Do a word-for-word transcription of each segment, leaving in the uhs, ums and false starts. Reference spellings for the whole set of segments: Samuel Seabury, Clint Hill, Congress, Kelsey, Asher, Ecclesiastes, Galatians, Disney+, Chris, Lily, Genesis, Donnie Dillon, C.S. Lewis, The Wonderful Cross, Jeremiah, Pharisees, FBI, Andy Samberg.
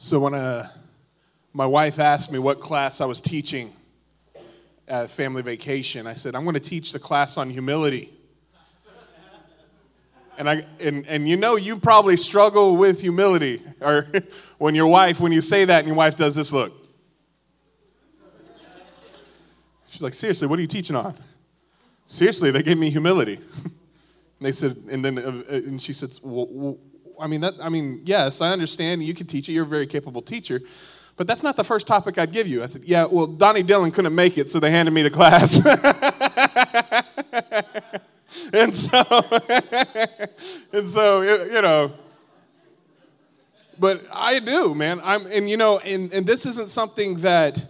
So when uh, my wife asked me what class I was teaching at family vacation, I said, I'm going to teach the class on humility. And I and, and you know you probably struggle with humility, or when your wife, when you say that and your wife does this look. She's like, seriously, what are you teaching on? Seriously, they gave me humility. And they said, and then uh, and she said, well, well, I mean that I mean, yes, I understand you can teach it, you're a very capable teacher, but that's not the first topic I'd give you. I said, yeah, well, Donnie Dillon couldn't make it, so they handed me the class. And so, and so, you know, but I do, man. I'm, and you know, and, and this isn't something that,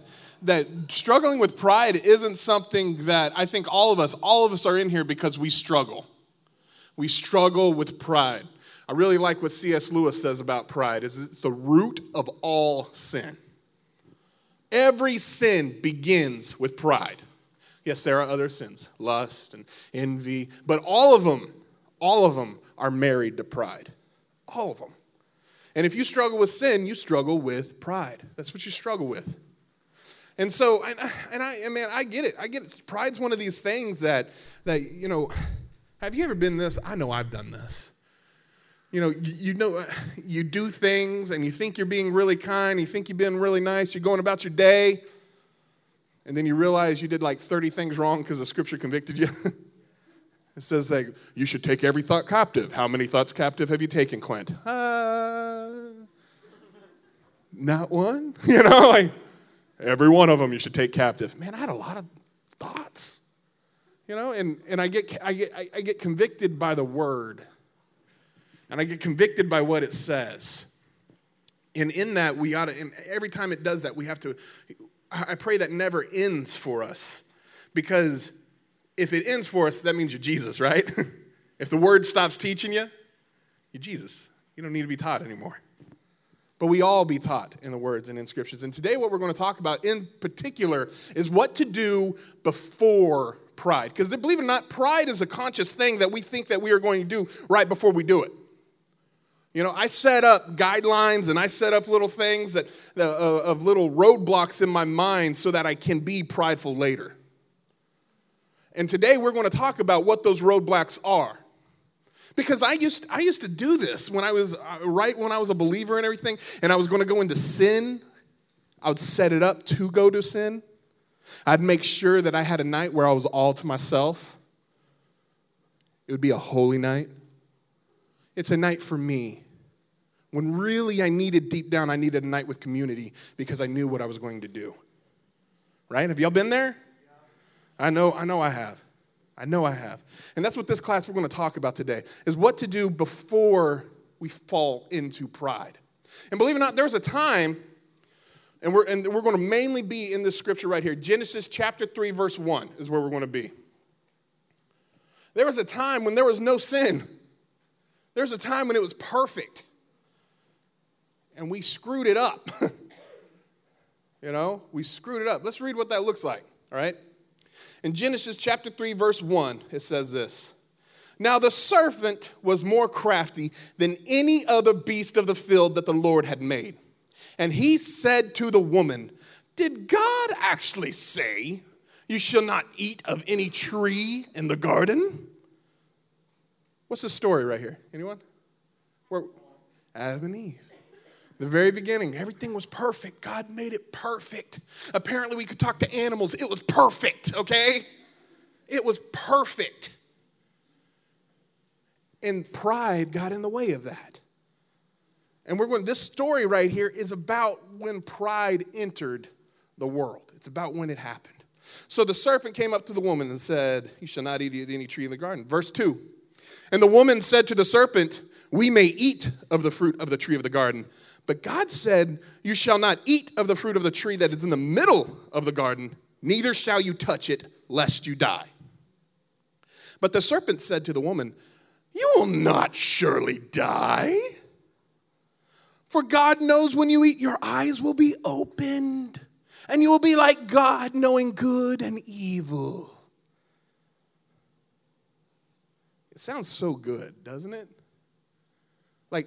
that struggling with pride isn't something that I think all of us, all of us are in here because we struggle. We struggle with pride. I really like what C S Lewis says about pride, is it's the root of all sin. Every sin begins with pride. Yes, there are other sins, lust and envy, but all of them, all of them are married to pride. All of them. And if you struggle with sin, you struggle with pride. That's what you struggle with. And so, and I, and I and man, I get it. I get it. Pride's one of these things that, that, you know, have you ever been this? I know I've done this. You know, you, you know, you do things and you think you're being really kind. You think you've been really nice. You're going about your day. And then you realize you did like thirty things wrong because the scripture convicted you. It says that you should take every thought captive. How many thoughts captive have you taken, Clint? Uh, not one. You know, like every one of them you should take captive. Man, I had a lot of thoughts. You know, and, and I get I get I get convicted by the word. And I get convicted by what it says. And in that we ought to, and every time it does that, we have to. I pray that never ends for us, because if it ends for us, that means you're Jesus, right? If the word stops teaching you, you're Jesus. You don't need to be taught anymore. But we all be taught in the words and in scriptures. And today what we're going to talk about in particular is what to do before pride. Because believe it or not, pride is a conscious thing that we think that we are going to do right before we do it. You know, I set up guidelines and I set up little things that uh, of little roadblocks in my mind so that I can be prideful later. And today we're going to talk about what those roadblocks are. Because I used I used to do this when I was right when I was a believer and everything, and I was going to go into sin. I would set it up to go to sin. I'd make sure that I had a night where I was all to myself. It would be a holy night. It's a night for me, when really I needed, deep down, I needed a night with community because I knew what I was going to do. Right? Have y'all been there? Yeah. I know, I know I have. I know I have. And that's what this class we're going to talk about today, is what to do before we fall into pride. And believe it or not, there's a time, and we're, and we're going to mainly be in this scripture right here. Genesis chapter three, verse one is where we're going to be. There was a time when there was no sin. There's a time when it was perfect, and we screwed it up. You know, we screwed it up. Let's read what that looks like, all right? In Genesis chapter three, verse one, it says this. Now the serpent was more crafty than any other beast of the field that the Lord had made. And he said to the woman, did God actually say, you shall not eat of any tree in the garden? What's the story right here? Anyone? Where? Adam and Eve. The very beginning, everything was perfect. God made it perfect. Apparently, we could talk to animals. It was perfect, okay? It was perfect. And pride got in the way of that. And we're going, this story right here is about when pride entered the world. It's about when it happened. So the serpent came up to the woman and said, you shall not eat any tree in the garden. Verse two. And the woman said to the serpent, we may eat of the fruit of the tree of the garden. But God said, you shall not eat of the fruit of the tree that is in the middle of the garden, neither shall you touch it, lest you die. But the serpent said to the woman, you will not surely die. For God knows when you eat, your eyes will be opened, and you will be like God, knowing good and evil. Sounds so good, doesn't it? Like,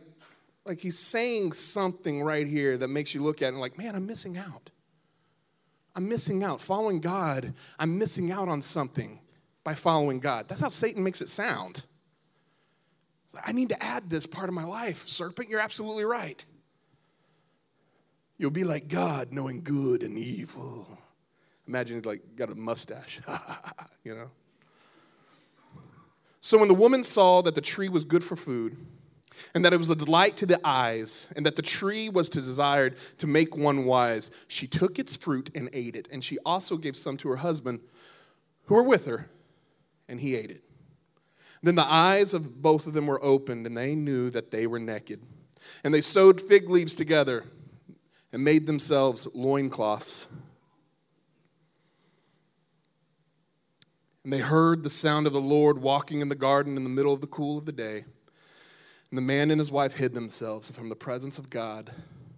Like he's saying something right here that makes you look at it and like, man, I'm missing out. I'm missing out. Following God, I'm missing out on something by following God. That's how Satan makes it sound. It's like, I need to add this part of my life. Serpent, you're absolutely right. You'll be like God, knowing good and evil. Imagine he's like got a mustache, you know. So when the woman saw that the tree was good for food, and that it was a delight to the eyes, and that the tree was desired to make one wise, she took its fruit and ate it. And she also gave some to her husband who were with her, and he ate it. Then the eyes of both of them were opened, and they knew that they were naked. And they sewed fig leaves together and made themselves loincloths. And they heard the sound of the Lord walking in the garden in the middle of the cool of the day. And the man and his wife hid themselves from the presence of God,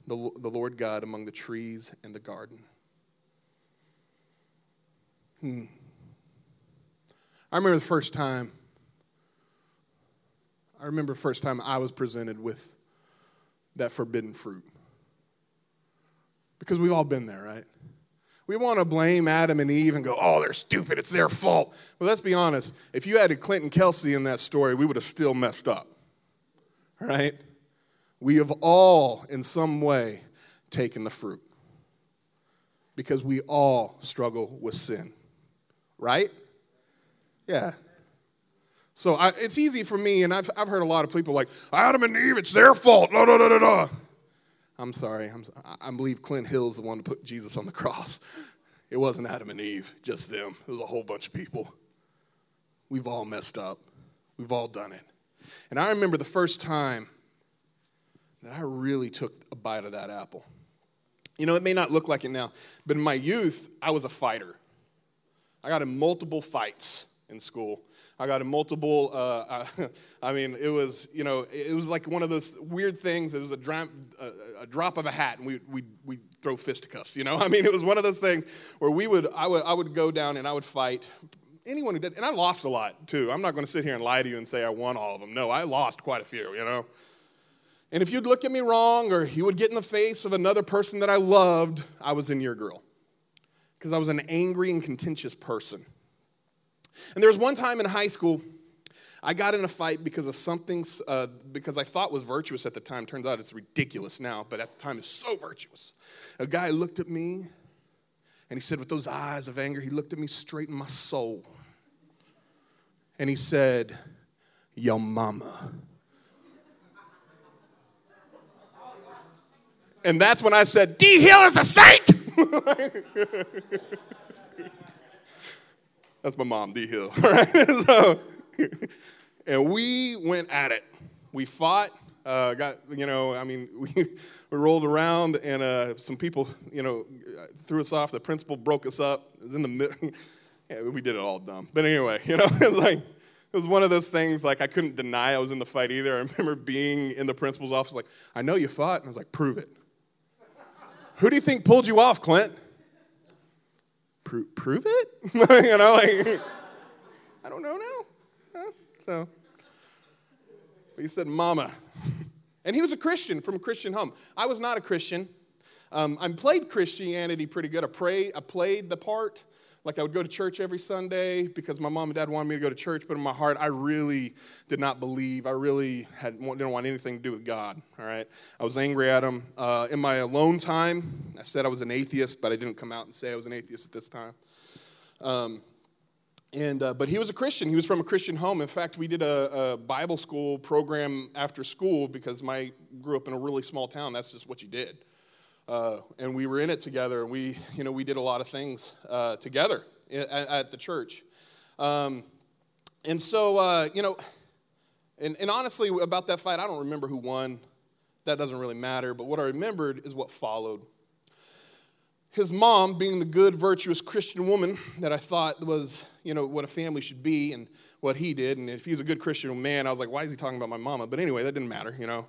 the, the Lord God, among the trees in the garden. Hmm. I remember the first time, I remember the first time I was presented with that forbidden fruit. Because we've all been there, right? We want to blame Adam and Eve and go, oh, they're stupid, it's their fault. Well, let's be honest. If you added Clint and Kelsey in that story, we would have still messed up. Right? We have all, in some way, taken the fruit. Because we all struggle with sin. Right? Yeah. So I, it's easy for me, and I've, I've heard a lot of people like, Adam and Eve, it's their fault. No, no, no, no, no. I'm sorry. I'm, I believe Clint Hill is the one to put Jesus on the cross. It wasn't Adam and Eve, just them. It was a whole bunch of people. We've all messed up. We've all done it. And I remember the first time that I really took a bite of that apple. You know, it may not look like it now, but in my youth, I was a fighter. I got in multiple fights in school. I got in multiple, uh, I, I mean, it was, you know, it was like one of those weird things. It was a drop, a, a drop of a hat, and we we we throw fisticuffs, you know? I mean, it was one of those things where we would, I would, I would go down and I would fight anyone who did, and I lost a lot, too. I'm not going to sit here and lie to you and say I won all of them. No, I lost quite a few, you know. And if you'd look at me wrong or you would get in the face of another person that I loved, I was in your grill because I was an angry and contentious person. And there was one time in high school I got in a fight because of something, uh, because I thought was virtuous at the time. Turns out it's ridiculous now, but at the time it's so virtuous. A guy looked at me, and he said with those eyes of anger, he looked at me straight in my soul. And he said, "Yo mama." And that's when I said, D. Hill is a saint. That's my mom, D. Hill. Right? So, and we went at it. We fought. Uh, got, you know, I mean, we, we rolled around and uh, some people, you know, threw us off. The principal broke us up. It was in the middle. Yeah, we did it all dumb. But anyway, you know, it was like, it was one of those things, like, I couldn't deny I was in the fight either. I remember being in the principal's office, like, I know you fought. And I was like, prove it. Who do you think pulled you off, Clint? Pro- prove it? You know, like, I don't know now. Huh? So, but he said, mama. And he was a Christian from a Christian home. I was not a Christian. Um, I played Christianity pretty good. I, pray, I played the part. Like I would go to church every Sunday because my mom and dad wanted me to go to church. But in my heart, I really did not believe. I really had, didn't want anything to do with God. All right. I was angry at him. Uh, in my alone time, I said I was an atheist, but I didn't come out and say I was an atheist at this time. Um, And, uh, but he was a Christian. He was from a Christian home. In fact, we did a, a Bible school program after school because my grew up in a really small town. That's just what you did. Uh, and we were in it together. We, you know, we did a lot of things uh, together at, at the church. Um, and so, uh, you know, and, and honestly, about that fight, I don't remember who won. That doesn't really matter. But what I remembered is what followed. His mom, being the good, virtuous Christian woman that I thought was, you know, what a family should be and what he did. And if he's a good Christian man, I was like, why is he talking about my mama? But anyway, that didn't matter, you know.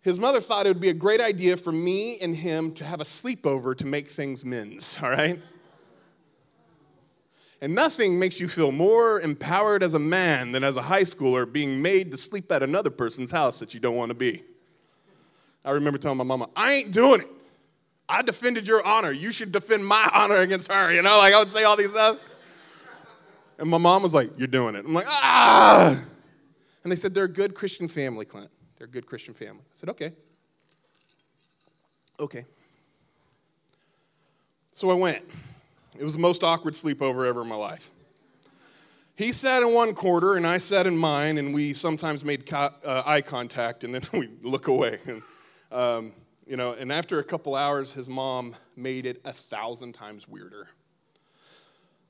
His mother thought it would be a great idea for me and him to have a sleepover to make things amends, all right? And nothing makes you feel more empowered as a man than as a high schooler being made to sleep at another person's house that you don't want to be. I remember telling my mama, I ain't doing it. I defended your honor. You should defend my honor against her. You know, like I would say all these stuff. And my mom was like, you're doing it. I'm like, ah. And they said, they're a good Christian family, Clint. They're a good Christian family. I said, okay. Okay. So I went. It was the most awkward sleepover ever in my life. He sat in one quarter, and I sat in mine, and we sometimes made co- uh, eye contact, and then we'd look away. And, um, you know, and after a couple hours, his mom made it a thousand times weirder.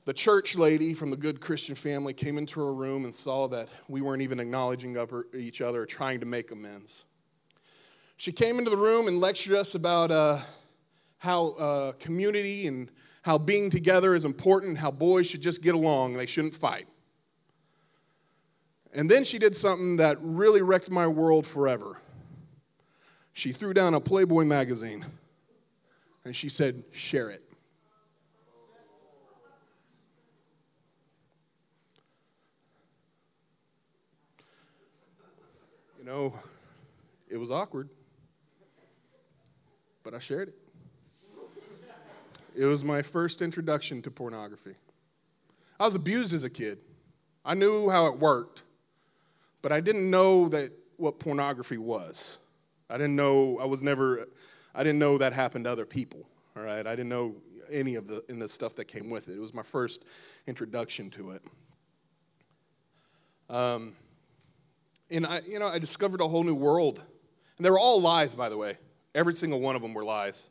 The church lady from the good Christian family came into her room and saw that we weren't even acknowledging each other or trying to make amends. She came into the room and lectured us about uh, how uh, community and how being together is important, how boys should just get along, they shouldn't fight. And then she did something that really wrecked my world forever. She threw down a Playboy magazine, and she said, share it. You know, it was awkward, but I shared it. It was my first introduction to pornography. I was abused as a kid. I knew how it worked, but I didn't know that what pornography was. I didn't know, I was never, I didn't know that happened to other people, all right? I didn't know any of the, in the stuff that came with it. It was my first introduction to it. Um, and I, you know, I discovered a whole new world. And they were all lies, by the way. Every single one of them were lies.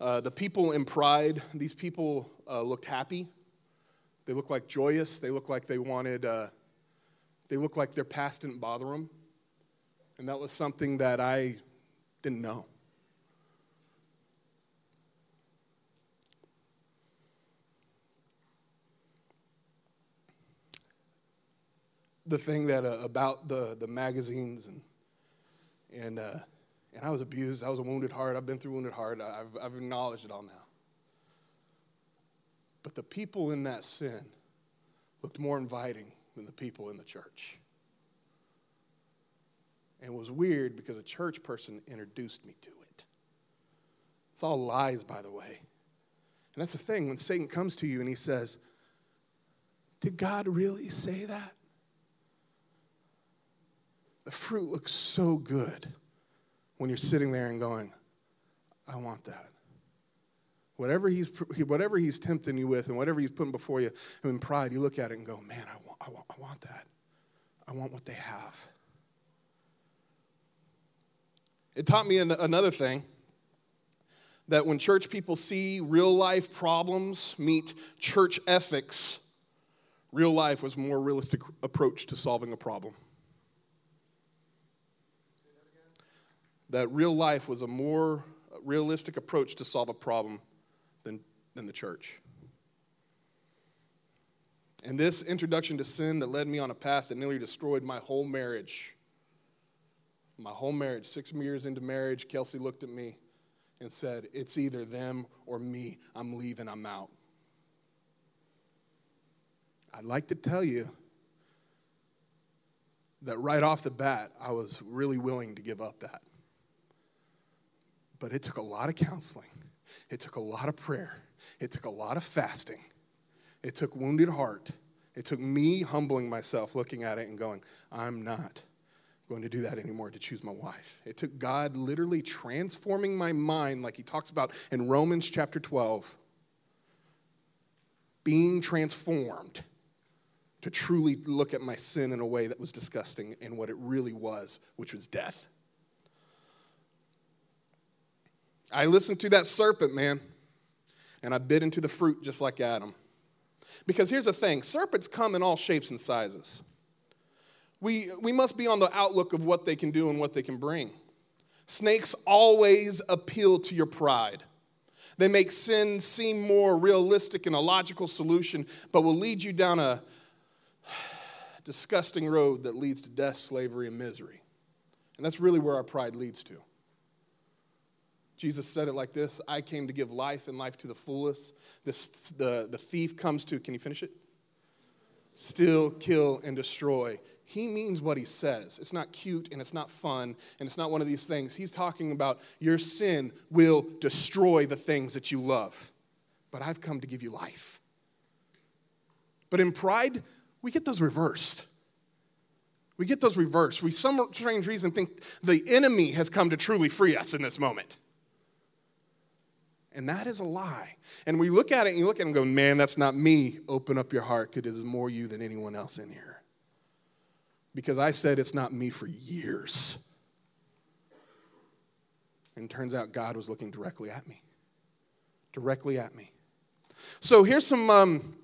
Uh, the people in pride, these people uh, looked happy. They looked like joyous. They looked like they wanted, uh, they looked like their past didn't bother them. And that was something that I didn't know. The thing that uh, about the, the magazines and, and, uh, And I was abused. I was a wounded heart. I've been through wounded heart. I've, I've acknowledged it all now. But the people in that sin looked more inviting than the people in the church. And it was weird because a church person introduced me to it. It's all lies, by the way. And that's the thing. When Satan comes to you and he says, did God really say that? The fruit looks so good. When you're sitting there and going, I want that. Whatever he's whatever he's tempting you with and whatever he's putting before you in pride, you look at it and go, man, I want, I want, I want that. I want what they have. It taught me an, another thing, that when church people see real life problems meet church ethics, real life was a more realistic approach to solving a problem. That real life was a more realistic approach to solve a problem than, than the church. And this introduction to sin that led me on a path that nearly destroyed my whole marriage. My whole marriage. Six years into marriage, Kelsey looked at me and said, it's either them or me. I'm leaving. I'm out. I'd like to tell you that right off the bat, I was really willing to give up that. But it took a lot of counseling. It took a lot of prayer. It took a lot of fasting. It took wounded heart. It took me humbling myself, looking at it and going, I'm not going to do that anymore, to choose my wife. It took God literally transforming my mind, like he talks about in Romans chapter twelve, being transformed to truly look at my sin in a way that was disgusting and what it really was, which was death. I listened to that serpent, man, and I bit into the fruit just like Adam. Because here's the thing, serpents come in all shapes and sizes. We, we must be on the outlook of what they can do and what they can bring. Snakes always appeal to your pride. They make sin seem more realistic and a logical solution, but will lead you down a disgusting road that leads to death, slavery, and misery. And that's really where our pride leads to. Jesus said it like this: I came to give life and life to the fullest. This, the, the thief comes to, can you finish it? Steal, kill, and destroy. He means what he says. It's not cute, and it's not fun, and it's not one of these things. He's talking about your sin will destroy the things that you love. But I've come to give you life. But in pride, we get those reversed. We get those reversed. We, for some strange reason, think the enemy has come to truly free us in this moment. And that is a lie. And we look at it and you look at it and go, man, that's not me. Open up your heart, because it is more you than anyone else in here. Because I said it's not me for years. And it turns out God was looking directly at me. Directly at me. So here's some, um,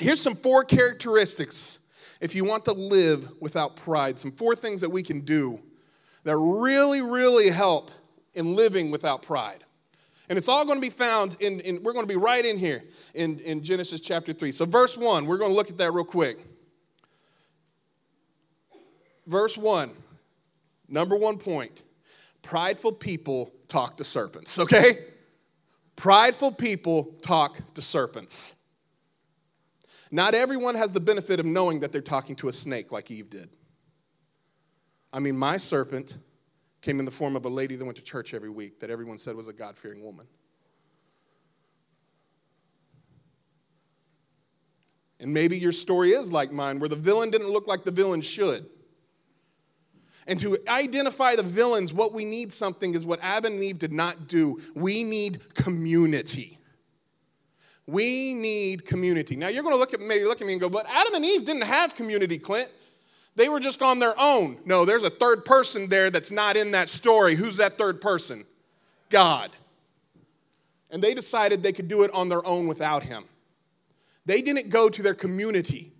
here's some four characteristics if you want to live without pride. Some four things that we can do that really, really help in living without pride. And it's all going to be found in, in we're going to be right in here in, in Genesis chapter three. So verse one, we're going to look at that real quick. Verse one, number one point, prideful people talk to serpents, okay? Prideful people talk to serpents. Not everyone has the benefit of knowing that they're talking to a snake like Eve did. I mean, my serpent came in the form of a lady that went to church every week that everyone said was a God-fearing woman. And maybe your story is like mine, where the villain didn't look like the villain should. And to identify the villains, what we need something is what Adam and Eve did not do. We need community. We need community. Now, you're going to look at maybe look at me and go, but Adam and Eve didn't have community, Clint. They were just on their own. No, there's a third person there that's not in that story. Who's that third person? God. And they decided they could do it on their own without him. They didn't go to their community.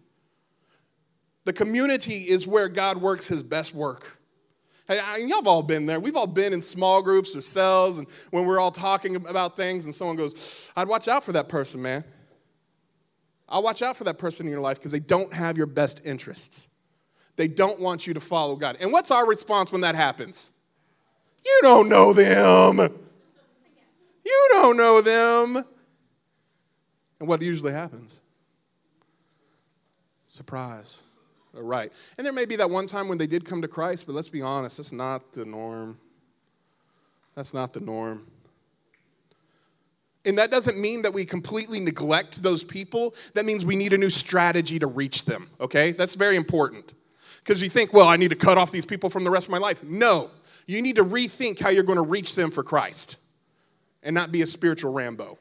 The community is where God works his best work. Hey, I, y'all have all been there. We've all been in small groups or cells, and when we're all talking about things and someone goes, I'd watch out for that person, man. I'll watch out for that person in your life because they don't have your best interests. They don't want you to follow God. And what's our response when that happens? You don't know them. You don't know them. And what usually happens? Surprise. All right. And there may be that one time when they did come to Christ, but let's be honest, that's not the norm. That's not the norm. And that doesn't mean that we completely neglect those people. That means we need a new strategy to reach them, okay? That's very important. Because you think, well, I need to cut off these people from the rest of my life. No, you need to rethink how you're going to reach them for Christ and not be a spiritual Rambo.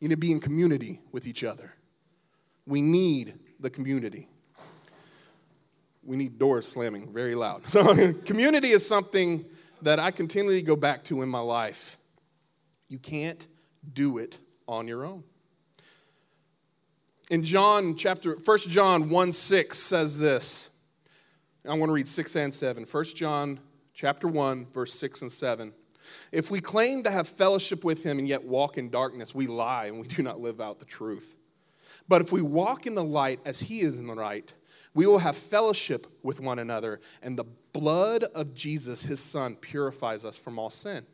You need to be in community with each other. We need the community. We need doors slamming very loud. So community is something that I continually go back to in my life. You can't do it on your own. In John chapter, First John one six says this. I want to read six and seven. First John chapter one, verse six and seven. If we claim to have fellowship with him and yet walk in darkness, we lie and we do not live out the truth. But if we walk in the light as he is in the light, we will have fellowship with one another, and the blood of Jesus, his son, purifies us from all sin.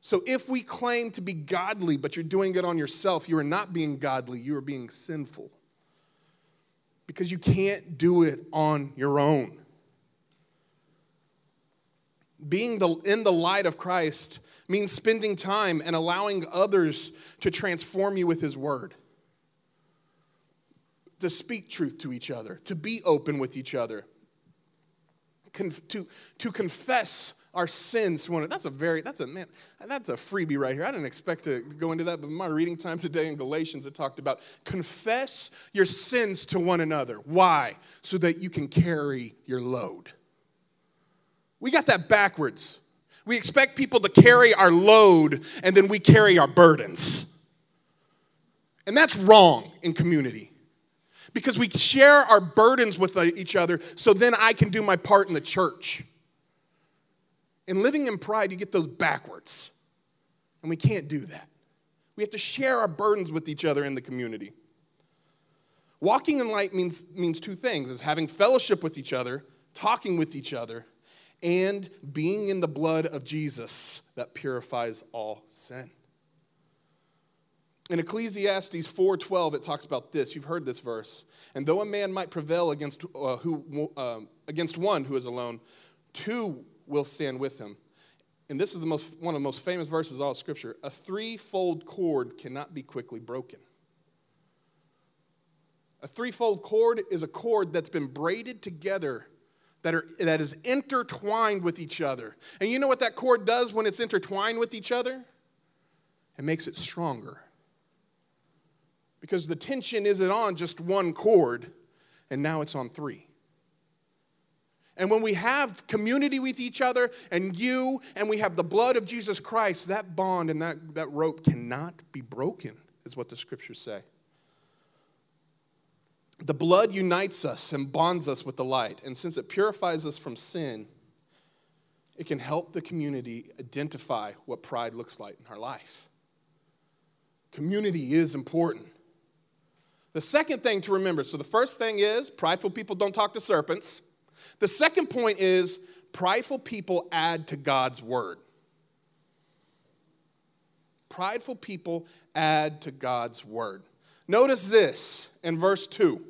So if we claim to be godly, but you're doing it on yourself, you are not being godly, you are being sinful. Because you can't do it on your own. Being the, in the light of Christ means spending time and allowing others to transform you with his word. To speak truth to each other, to be open with each other, conf- to, to confess our sins to one another. That's a very, that's a, man, that's a freebie right here. I didn't expect to go into that, but my reading time today in Galatians, it talked about confess your sins to one another. Why? So that you can carry your load. We got that backwards. We expect people to carry our load, and then we carry our burdens. And that's wrong in community. Because we share our burdens with each other, so then I can do my part in the church. In living in pride, you get those backwards. And we can't do that. We have to share our burdens with each other in the community. Walking in light means, means two things. It's having fellowship with each other, talking with each other, and being in the blood of Jesus that purifies all sin. In Ecclesiastes four twelve, it talks about this. You've heard this verse. And though a man might prevail against uh, who uh, against one who is alone, two will stand with him. And this is the most one of the most famous verses in all of Scripture. A threefold cord cannot be quickly broken. A threefold cord is a cord that's been braided together, that are that is intertwined with each other. And you know what that cord does when it's intertwined with each other? It makes it stronger. Because the tension isn't on just one cord, and now it's on three. And when we have community with each other and you, and we have the blood of Jesus Christ, that bond and that, that rope cannot be broken, is what the Scriptures say. The blood unites us and bonds us with the light. And since it purifies us from sin, it can help the community identify what pride looks like in our life. Community is important. The second thing to remember, so the first thing is prideful people don't talk to serpents. The second point is prideful people add to God's word. Prideful people add to God's word. Notice this in verse two.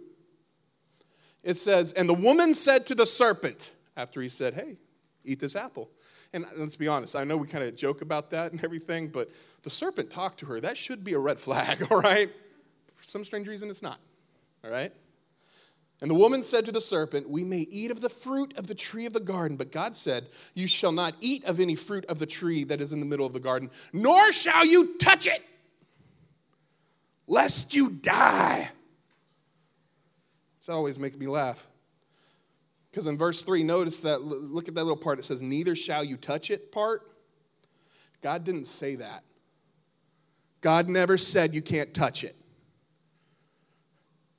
It says, and the woman said to the serpent, after he said, hey, eat this apple. And let's be honest, I know we kind of joke about that and everything, but the serpent talked to her. That should be a red flag, all right? For some strange reason, it's not, all right? And the woman said to the serpent, we may eat of the fruit of the tree of the garden, but God said, you shall not eat of any fruit of the tree that is in the middle of the garden, nor shall you touch it, lest you die. That always makes me laugh. Because in verse three, notice that, look at that little part. It says, neither shall you touch it part. God didn't say that. God never said you can't touch it.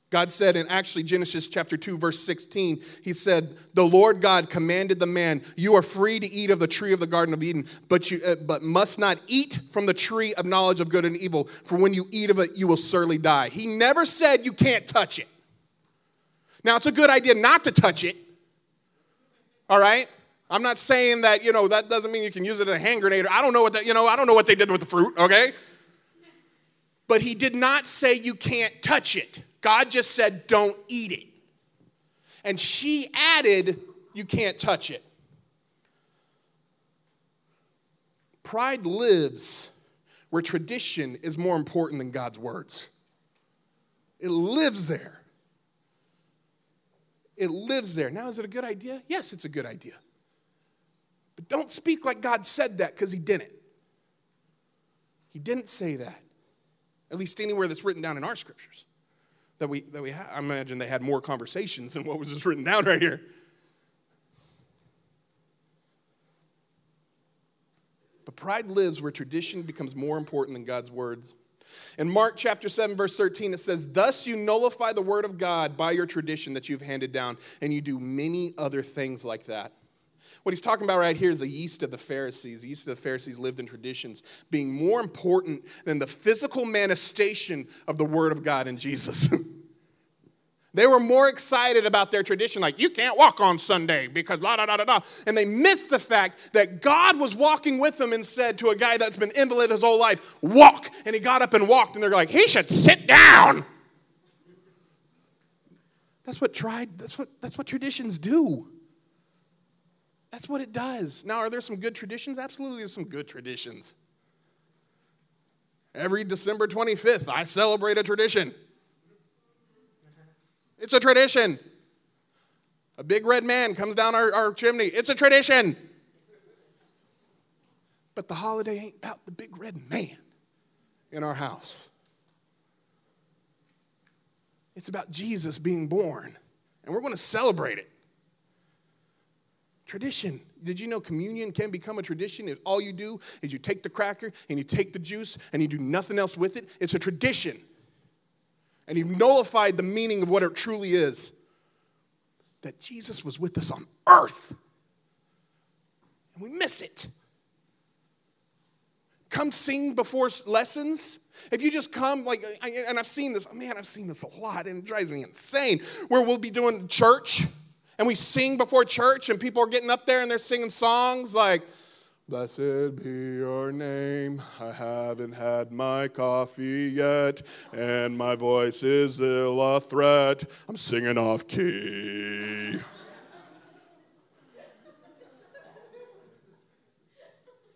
God said in actually Genesis chapter two, verse sixteen, he said, the Lord God commanded the man, you are free to eat of the tree of the Garden of Eden, but you uh, but must not eat from the tree of knowledge of good and evil, for when you eat of it, you will surely die. He never said you can't touch it. Now, it's a good idea not to touch it. All right? I'm not saying that, you know, that doesn't mean you can use it as a hand grenade. I don't know what that, you know, I don't know what they did with the fruit, okay? But he did not say you can't touch it. God just said don't eat it. And she added you can't touch it. Pride lives where tradition is more important than God's words. It lives there. It lives there. Now, is it a good idea? Yes, it's a good idea. But don't speak like God said that, because he didn't. He didn't say that. At least anywhere that's written down in our scriptures. That we, that we ha- I imagine they had more conversations than what was just written down right here. But pride lives where tradition becomes more important than God's words. In Mark chapter seven, verse thirteen, it says, thus you nullify the word of God by your tradition that you've handed down, and you do many other things like that. What he's talking about right here is the yeast of the Pharisees. The yeast of the Pharisees lived in traditions being more important than the physical manifestation of the word of God in Jesus. They were more excited about their tradition, like, you can't walk on Sunday because la da da da da. And they missed the fact that God was walking with them and said to a guy that's been invalid his whole life, walk. And he got up and walked, and they're like, he should sit down. That's what tried, that's what that's what traditions do. That's what it does. Now, are there some good traditions? Absolutely, there's some good traditions. Every December twenty-fifth, I celebrate a tradition. It's a tradition. A big red man comes down our, our chimney. It's a tradition. But the holiday ain't about the big red man in our house. It's about Jesus being born, and we're going to celebrate it. Tradition. Did you know communion can become a tradition if all you do is you take the cracker and you take the juice and you do nothing else with it? It's a tradition. And he nullified the meaning of what it truly is. That Jesus was with us on earth. And we miss it. Come sing before lessons. If you just come, like, and I've seen this, man, I've seen this a lot, and it drives me insane. Where we'll be doing church, And we sing before church, and people are getting up there, and they're singing songs like, blessed be your name, I haven't had my coffee yet, and my voice is ill a threat, I'm singing off key.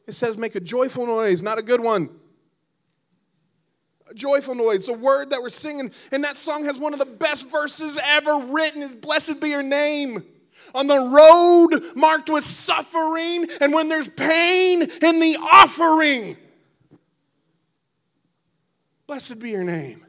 It says make a joyful noise, not a good one. A joyful noise, a word that we're singing. And that song has one of the best verses ever written. It's blessed be your name. On the road marked with suffering, and when there's pain in the offering. Blessed be your name.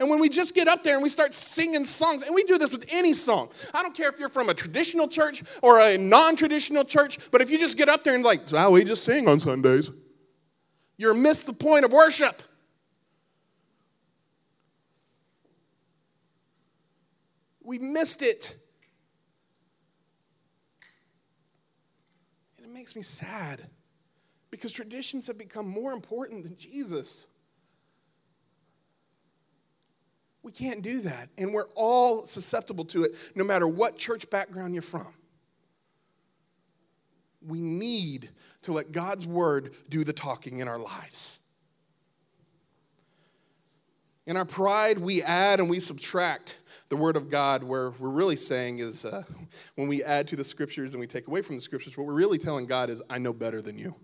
And when we just get up there and we start singing songs, and we do this with any song. I don't care if you're from a traditional church or a non-traditional church, but if you just get up there and like, well, we just sing on Sundays, you're missed the point of worship. We missed it. And it makes me sad because traditions have become more important than Jesus. We can't do that. And we're all susceptible to it, no matter what church background you're from. We need to let God's word do the talking in our lives. In our pride, we add and we subtract the word of God. Where we're really saying is uh, when we add to the scriptures and we take away from the scriptures, what we're really telling God is, I know better than you.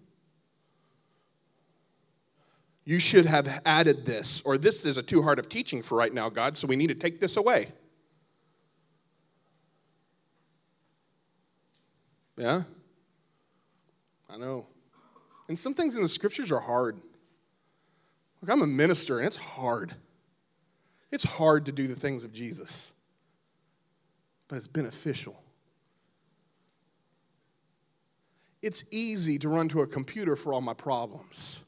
You should have added this, or this is a too hard of teaching for right now, God, so we need to take this away. Yeah? I know. And some things in the scriptures are hard. Look, I'm a minister, and it's hard. It's hard to do the things of Jesus, but it's beneficial. It's easy to run to a computer for all my problems.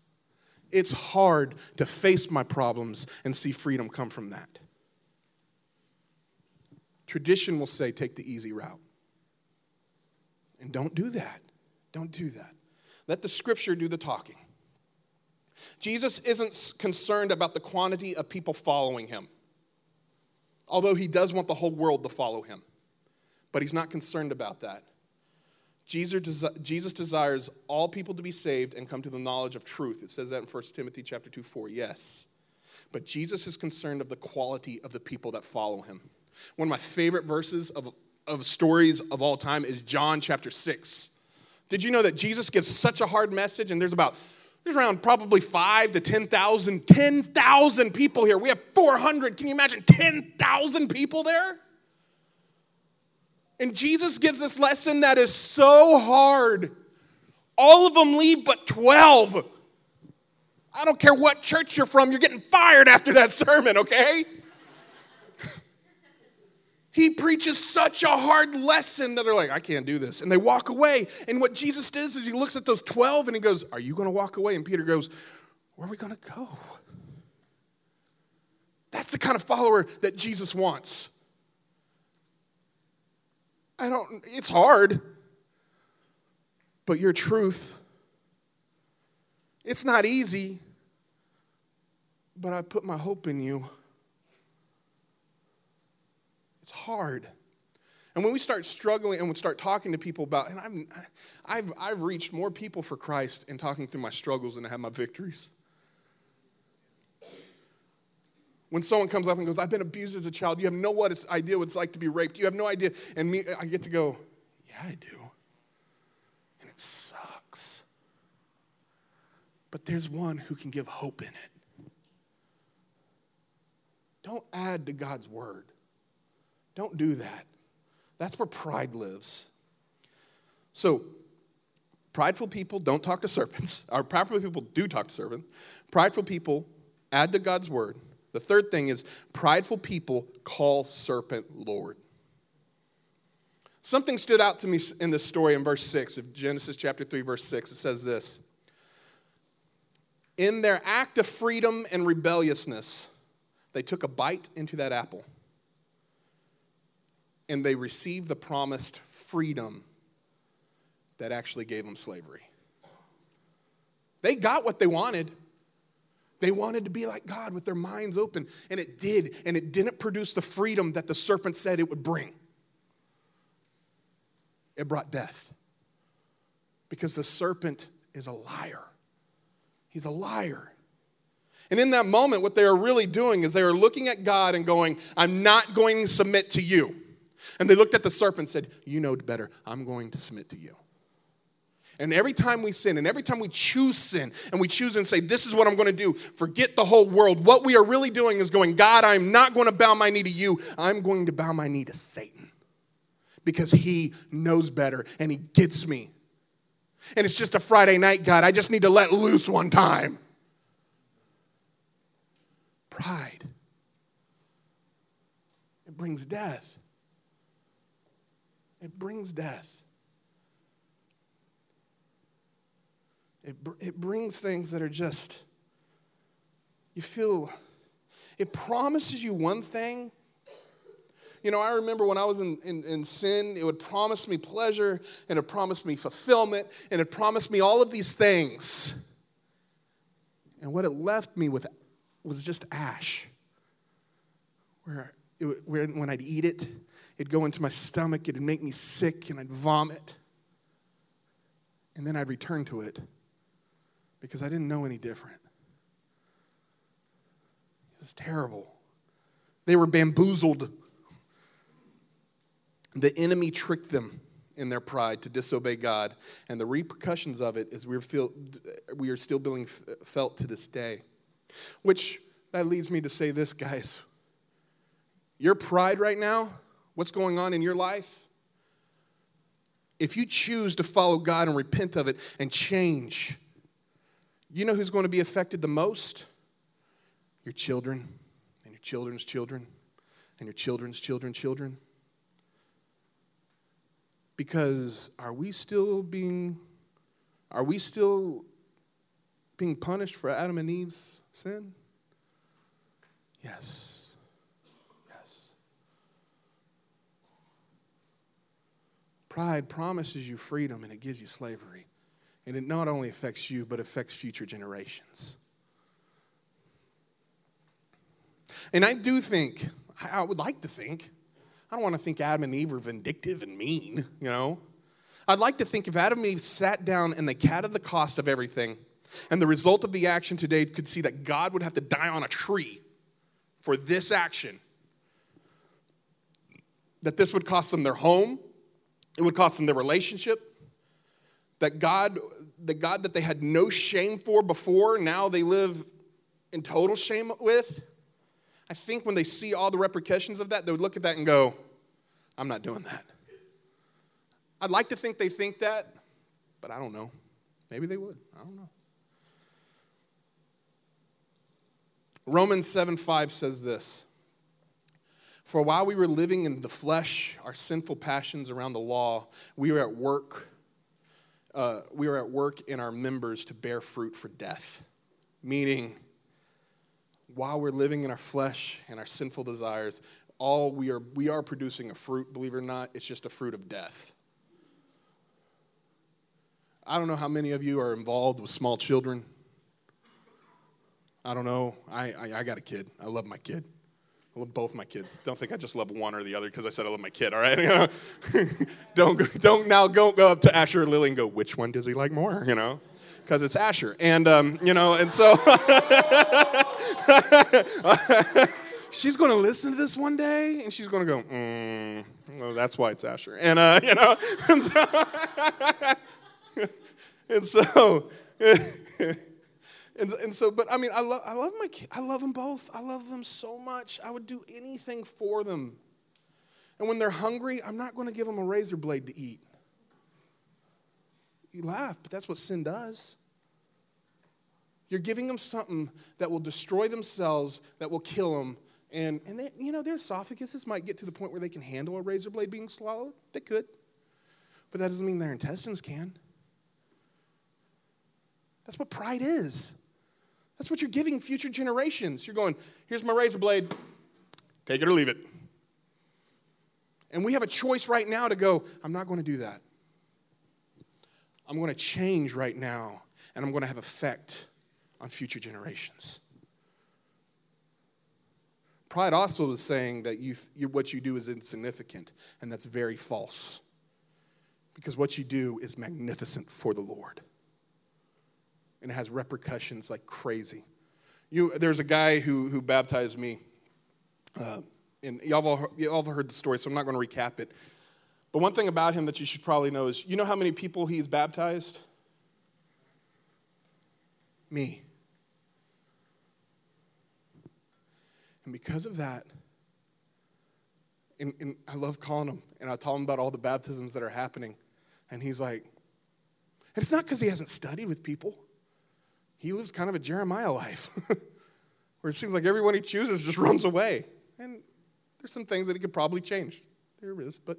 It's hard to face my problems and see freedom come from that. Tradition will say, take the easy route. And don't do that. Don't do that. Let the scripture do the talking. Jesus isn't concerned about the quantity of people following him. Although he does want the whole world to follow him. But he's not concerned about that. Jesus, Jesus desires all people to be saved and come to the knowledge of truth. It says that in First Timothy chapter two, four. Yes. But Jesus is concerned of the quality of the people that follow him. One of my favorite verses of, of stories of all time is John chapter six. Did you know that Jesus gives such a hard message, and there's about... There's around probably five to ten thousand, ten thousand people here. We have four hundred. Can you imagine ten thousand people there? And Jesus gives this lesson that is so hard. All of them leave but twelve. I don't care what church you're from. You're getting fired after that sermon, okay? He preaches such a hard lesson that they're like, I can't do this. And they walk away. And what Jesus does is he looks at those twelve and he goes, are you going to walk away? And Peter goes, where are we going to go? That's the kind of follower that Jesus wants. I don't, it's hard. But your truth, it's not easy. But I put my hope in you. It's hard. And when we start struggling and we start talking to people about, and I've, I've, I've reached more people for Christ in talking through my struggles than I have my victories. When someone comes up and goes, I've been abused as a child. You have no what it's, idea what it's like to be raped. You have no idea. And me, I get to go, yeah, I do. And it sucks. But there's one who can give hope in it. Don't add to God's word. Don't do that. That's where pride lives. So, prideful people don't talk to serpents. Or prideful people do talk to serpents. Prideful people add to God's word. The third thing is prideful people call serpent Lord. Something stood out to me in this story in verse six of Genesis chapter three, verse six. It says this. In their act of freedom and rebelliousness, they took a bite into that apple. And they received the promised freedom that actually gave them slavery. They got what they wanted. They wanted to be like God with their minds open. And it did. And it didn't produce the freedom that the serpent said it would bring. It brought death. Because the serpent is a liar. He's a liar. And in that moment, what they are really doing is they are looking at God and going, I'm not going to submit to you. And they looked at the serpent and said, you know better. I'm going to submit to you. And every time we sin, and every time we choose sin, and we choose and say, this is what I'm going to do, forget the whole world, what we are really doing is going, God, I'm not going to bow my knee to you. I'm going to bow my knee to Satan. Because he knows better, and he gets me. And it's just a Friday night, God. I just need to let loose one time. Pride. It brings death. It brings death. It, it brings things that are just, you feel, it promises you one thing. You know, I remember when I was in, in, in sin, it would promise me pleasure, and it promised me fulfillment, and it promised me all of these things. And what it left me with was just ash. Where, it, where when I'd eat it, it'd go into my stomach, it'd make me sick, and I'd vomit. And then I'd return to it. Because I didn't know any different. It was terrible. They were bamboozled. The enemy tricked them in their pride to disobey God. And the repercussions of it is we are, feel, we are still being felt to this day. Which, that leads me to say this, guys. Your pride right now, what's going on in your life, if you choose to follow God and repent of it and change, you know who's going to be affected the most? Your children, and your children's children, and your children's children's children. Because are we still being, are we still being punished for Adam and Eve's sin? Yes. Yes. Pride promises you freedom and it gives you slavery. And it not only affects you, but affects future generations. And I do think, I would like to think, I don't want to think Adam and Eve were vindictive and mean, you know. I'd like to think if Adam and Eve sat down and they counted the cost of everything, and the result of the action today could see that God would have to die on a tree for this action, that this would cost them their home, it would cost them their relationship, that God, the God that they had no shame for before, now they live in total shame with. I think when they see all the repercussions of that, they would look at that and go, I'm not doing that. I'd like to think they think that, but I don't know. Maybe they would. I don't know. Romans seven five says this. For while we were living in the flesh, our sinful passions around the law, we were at work, uh, we were at work in our members to bear fruit for death. Meaning, while we're living in our flesh and our sinful desires, all we are we are producing a fruit, believe it or not, it's just a fruit of death. I don't know how many of you are involved with small children. I don't know. I, I, I got a kid. I love my kid. I love both my kids. Don't think I just love one or the other because I said I love my kid, all right? don't don't now go, go up to Asher or Lily and go, which one does he like more, you know? Because it's Asher. And, um, you know, and so she's going to listen to this one day, and she's going to go, mm, well, that's why it's Asher. And, uh, you know, and so, and so, and, and so, but, I mean, I, lo- I love my kids. I love them both. I love them so much. I would do anything for them. And when they're hungry, I'm not going to give them a razor blade to eat. You laugh, but that's what sin does. You're giving them something that will destroy themselves, that will kill them, and, and they, you know, their esophaguses might get to the point where they can handle a razor blade being swallowed. They could, but that doesn't mean their intestines can. That's what pride is. That's what you're giving future generations. You're going, here's my razor blade, take it or leave it. And we have a choice right now to go, I'm not going to do that. I'm going to change right now, and I'm going to have effect on future generations. Pride also is saying that you, you, what you do is insignificant, and that's very false. because what you do is magnificent for the Lord. And it has repercussions like crazy. You, there's a guy who who baptized me, uh, and y'all all, y'all have heard the story, so I'm not going to recap it. But one thing about him that you should probably know is, you know how many people he's baptized? Me. And because of that, and, and I love calling him, and I tell him about all the baptisms that are happening, and he's like, and it's not because he hasn't studied with people. He lives kind of a Jeremiah life where it seems like everyone he chooses just runs away. And there's some things that he could probably change. There is, but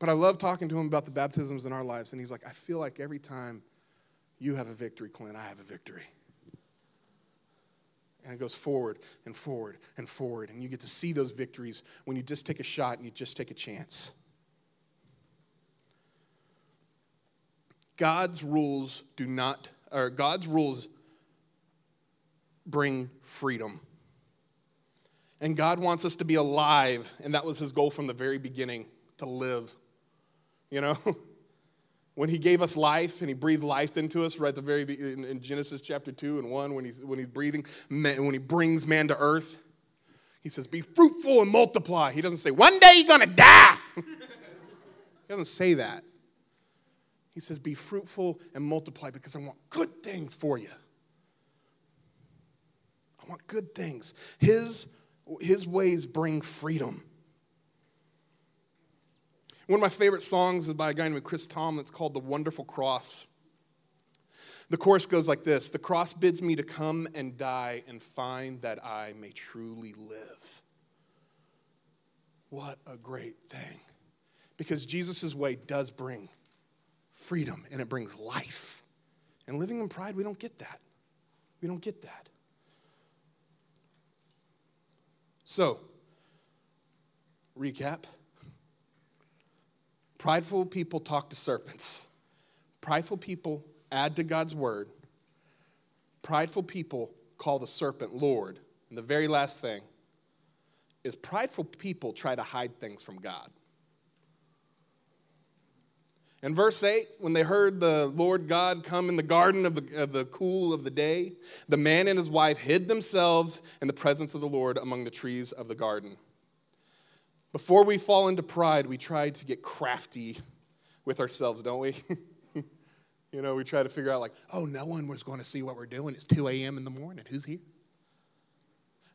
but I love talking to him about the baptisms in our lives. And he's like, I feel like every time you have a victory, Clint, I have a victory. And it goes forward and forward and forward. And you get to see those victories when you just take a shot and you just take a chance. God's rules do not, or God's rules bring freedom. And God wants us to be alive, and that was his goal from the very beginning, to live. You know, when he gave us life and he breathed life into us, right at the very in, in Genesis chapter two and one, when he's when he's breathing, man, when he brings man to earth, he says, "Be fruitful and multiply." He doesn't say, "One day you're gonna die." He doesn't say that. He says, be fruitful and multiply because I want good things for you. I want good things. His, his ways bring freedom. One of my favorite songs is by a guy named Chris Tom that's called The Wonderful Cross. The chorus goes like this. The cross bids me to come and die and find that I may truly live. What a great thing. Because Jesus' way does bring freedom, and it brings life. And living in pride, we don't get that. We don't get that. So, recap. Prideful people talk to serpents. Prideful people add to God's word. Prideful people call the serpent Lord. And the very last thing is prideful people try to hide things from God. In verse eight, when they heard the Lord God come in the garden of the, of the cool of the day, the man and his wife hid themselves in the presence of the Lord among the trees of the garden. Before we fall into pride, we try to get crafty with ourselves, don't we? You know, we try to figure out like, oh, no one was going to see what we're doing. It's two a.m. in the morning. Who's here?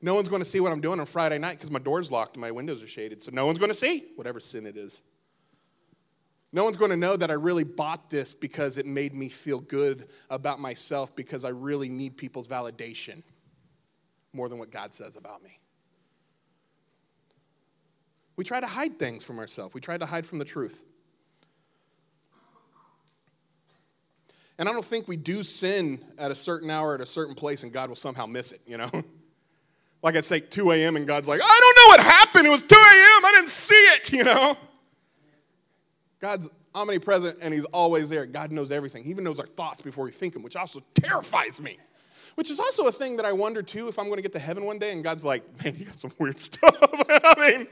No one's going to see what I'm doing on Friday night because my door's locked and my windows are shaded. So no one's going to see whatever sin it is. No one's going to know that I really bought this because it made me feel good about myself because I really need people's validation more than what God says about me. We try to hide things from ourselves. We try to hide from the truth. And I don't think we do sin at a certain hour at a certain place and God will somehow miss it, you know? Like I'd say two a.m. and God's like, I don't know what happened. It was two a.m. I didn't see it, you know? God's omnipresent, and he's always there. God knows everything. He even knows our thoughts before we think them, which also terrifies me, which is also a thing that I wonder, too, if I'm going to get to heaven one day, and God's like, man, you got some weird stuff. I mean,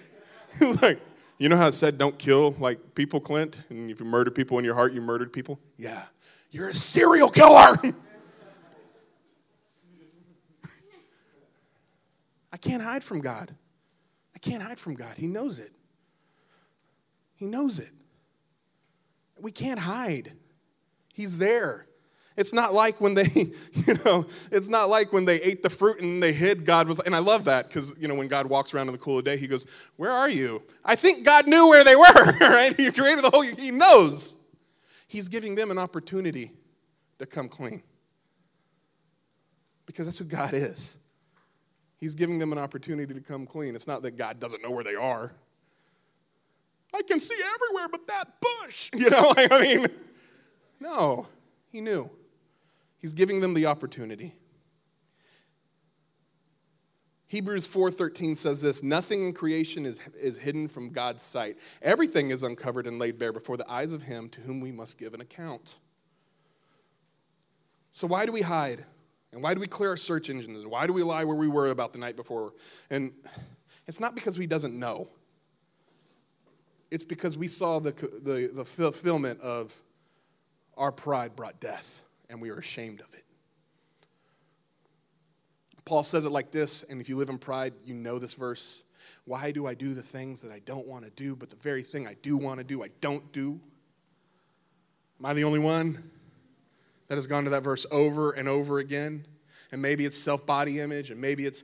he's like, you know how it said don't kill, like, people, Clint? And if you murder people in your heart, you murdered people? Yeah. You're a serial killer. I can't hide from God. I can't hide from God. He knows it. He knows it. We can't hide. He's there. It's not like when they, you know, it's not like when they ate the fruit and they hid, God was, and I love that because, you know, when God walks around in the cool of the day, he goes, where are you? I think God knew where they were, right? He created the whole, he knows. He's giving them an opportunity to come clean because that's who God is. He's giving them an opportunity to come clean. It's not that God doesn't know where they are. I can see everywhere but that bush. You know, I mean, no, he knew. He's giving them the opportunity. Hebrews four thirteen says this, nothing in creation is, is hidden from God's sight. Everything is uncovered and laid bare before the eyes of him to whom we must give an account. So why do we hide? And why do we clear our search engines? And why do we lie where we were about the night before? And it's not because he doesn't know. it's because we saw the, the, the fulfillment of our pride brought death, and we were ashamed of it. Paul says it like this, and if you live in pride, you know this verse. Why do I do the things that I don't want to do, but the very thing I do want to do, I don't do? Am I the only one that has gone to that verse over and over again? And maybe it's self-body image, and maybe it's,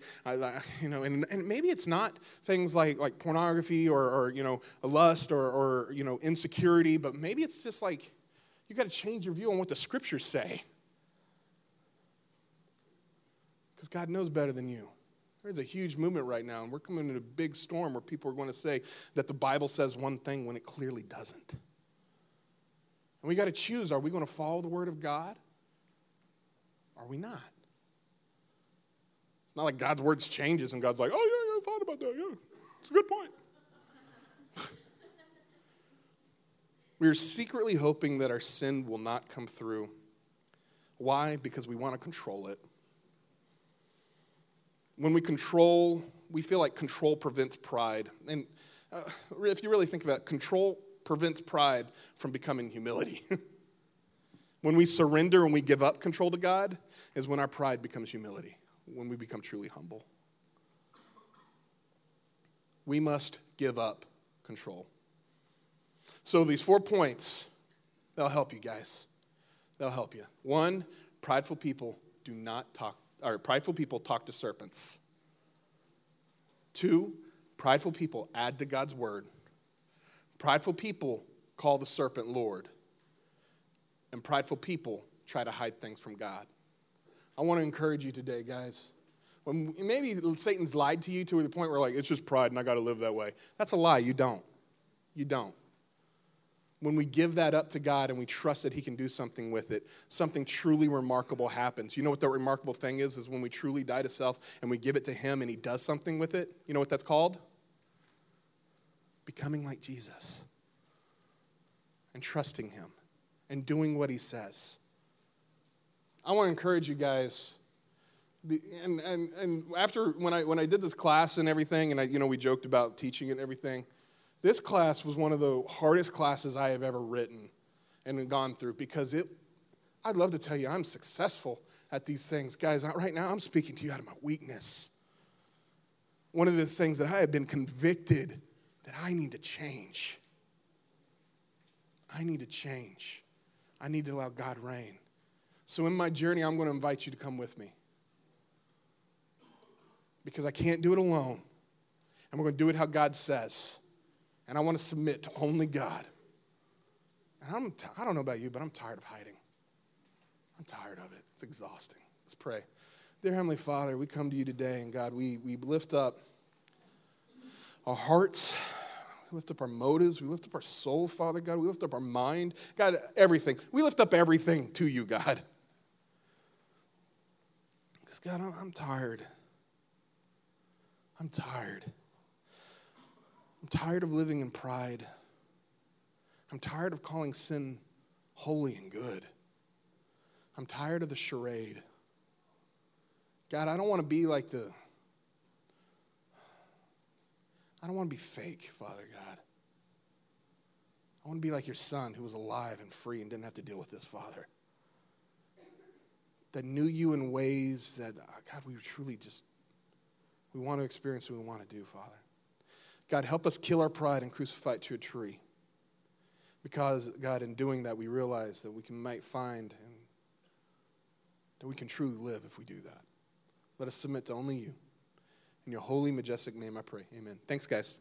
you know, and, and maybe it's not things like, like pornography or, or, you know, lust or, or, you know, insecurity, but maybe it's just like you got to change your view on what the scriptures say. Because God knows better than you. There's a huge movement right now, and we're coming into a big storm where people are going to say that the Bible says one thing when it clearly doesn't. And we got to choose, are we going to follow the word of God? Are we not? It's not like God's word changes and God's like, oh, yeah, yeah, I thought about that, yeah. It's a good point. We are secretly hoping that our sin will not come through. Why? Because we want to control it. When we control, we feel like control prevents pride. And uh, if you really think about it, control prevents pride from becoming humility. When we surrender and we give up control to God is when our pride becomes humility, when we become truly humble. We must give up control. So these four points, they'll help you guys. They'll help you. One, prideful people do not talk Or prideful people talk to serpents. Two, prideful people add to God's word. Prideful people call the serpent Lord. And prideful people try to hide things from God. I want to encourage you today, guys. When maybe Satan's lied to you to the point where like, it's just pride and I got to live that way. That's a lie. You don't. You don't. When we give that up to God and we trust that he can do something with it, something truly remarkable happens. You know what that remarkable thing is? Is when we truly die to self and we give it to him and he does something with it. You know what that's called? Becoming like Jesus and trusting him and doing what he says. I want to encourage you guys. The, and, and, and after, when I, when I did this class and everything, and I, you know, we joked about teaching and everything, this class was one of the hardest classes I have ever written and gone through because it, I'd love to tell you I'm successful at these things. Guys, right now I'm speaking to you out of my weakness. One of the things that I have been convicted that I need to change. I need to change. I need to allow God reign. So in my journey, I'm going to invite you to come with me because I can't do it alone. And we're going to do it how God says. And I want to submit to only God. And I'm t- I don't know about you, but I'm tired of hiding. I'm tired of it. It's exhausting. Let's pray. Dear Heavenly Father, we come to you today, and God, we, we lift up our hearts. We lift up our motives. We lift up our soul, Father God. We lift up our mind. God, everything. We lift up everything to you, God. Because, God, I'm, I'm tired. I'm tired. I'm tired of living in pride. I'm tired of calling sin holy and good. I'm tired of the charade. God, I don't want to be like the, I don't want to be fake, Father God. I want to be like your son who was alive and free and didn't have to deal with this, Father. That knew you in ways that, God, we truly just, we want to experience what we want to do, Father. God, help us kill our pride and crucify it to a tree. Because, God, in doing that, we realize that we can might find and that we can truly live if we do that. Let us submit to only you. In your holy, majestic name, I pray. Amen. Thanks, guys.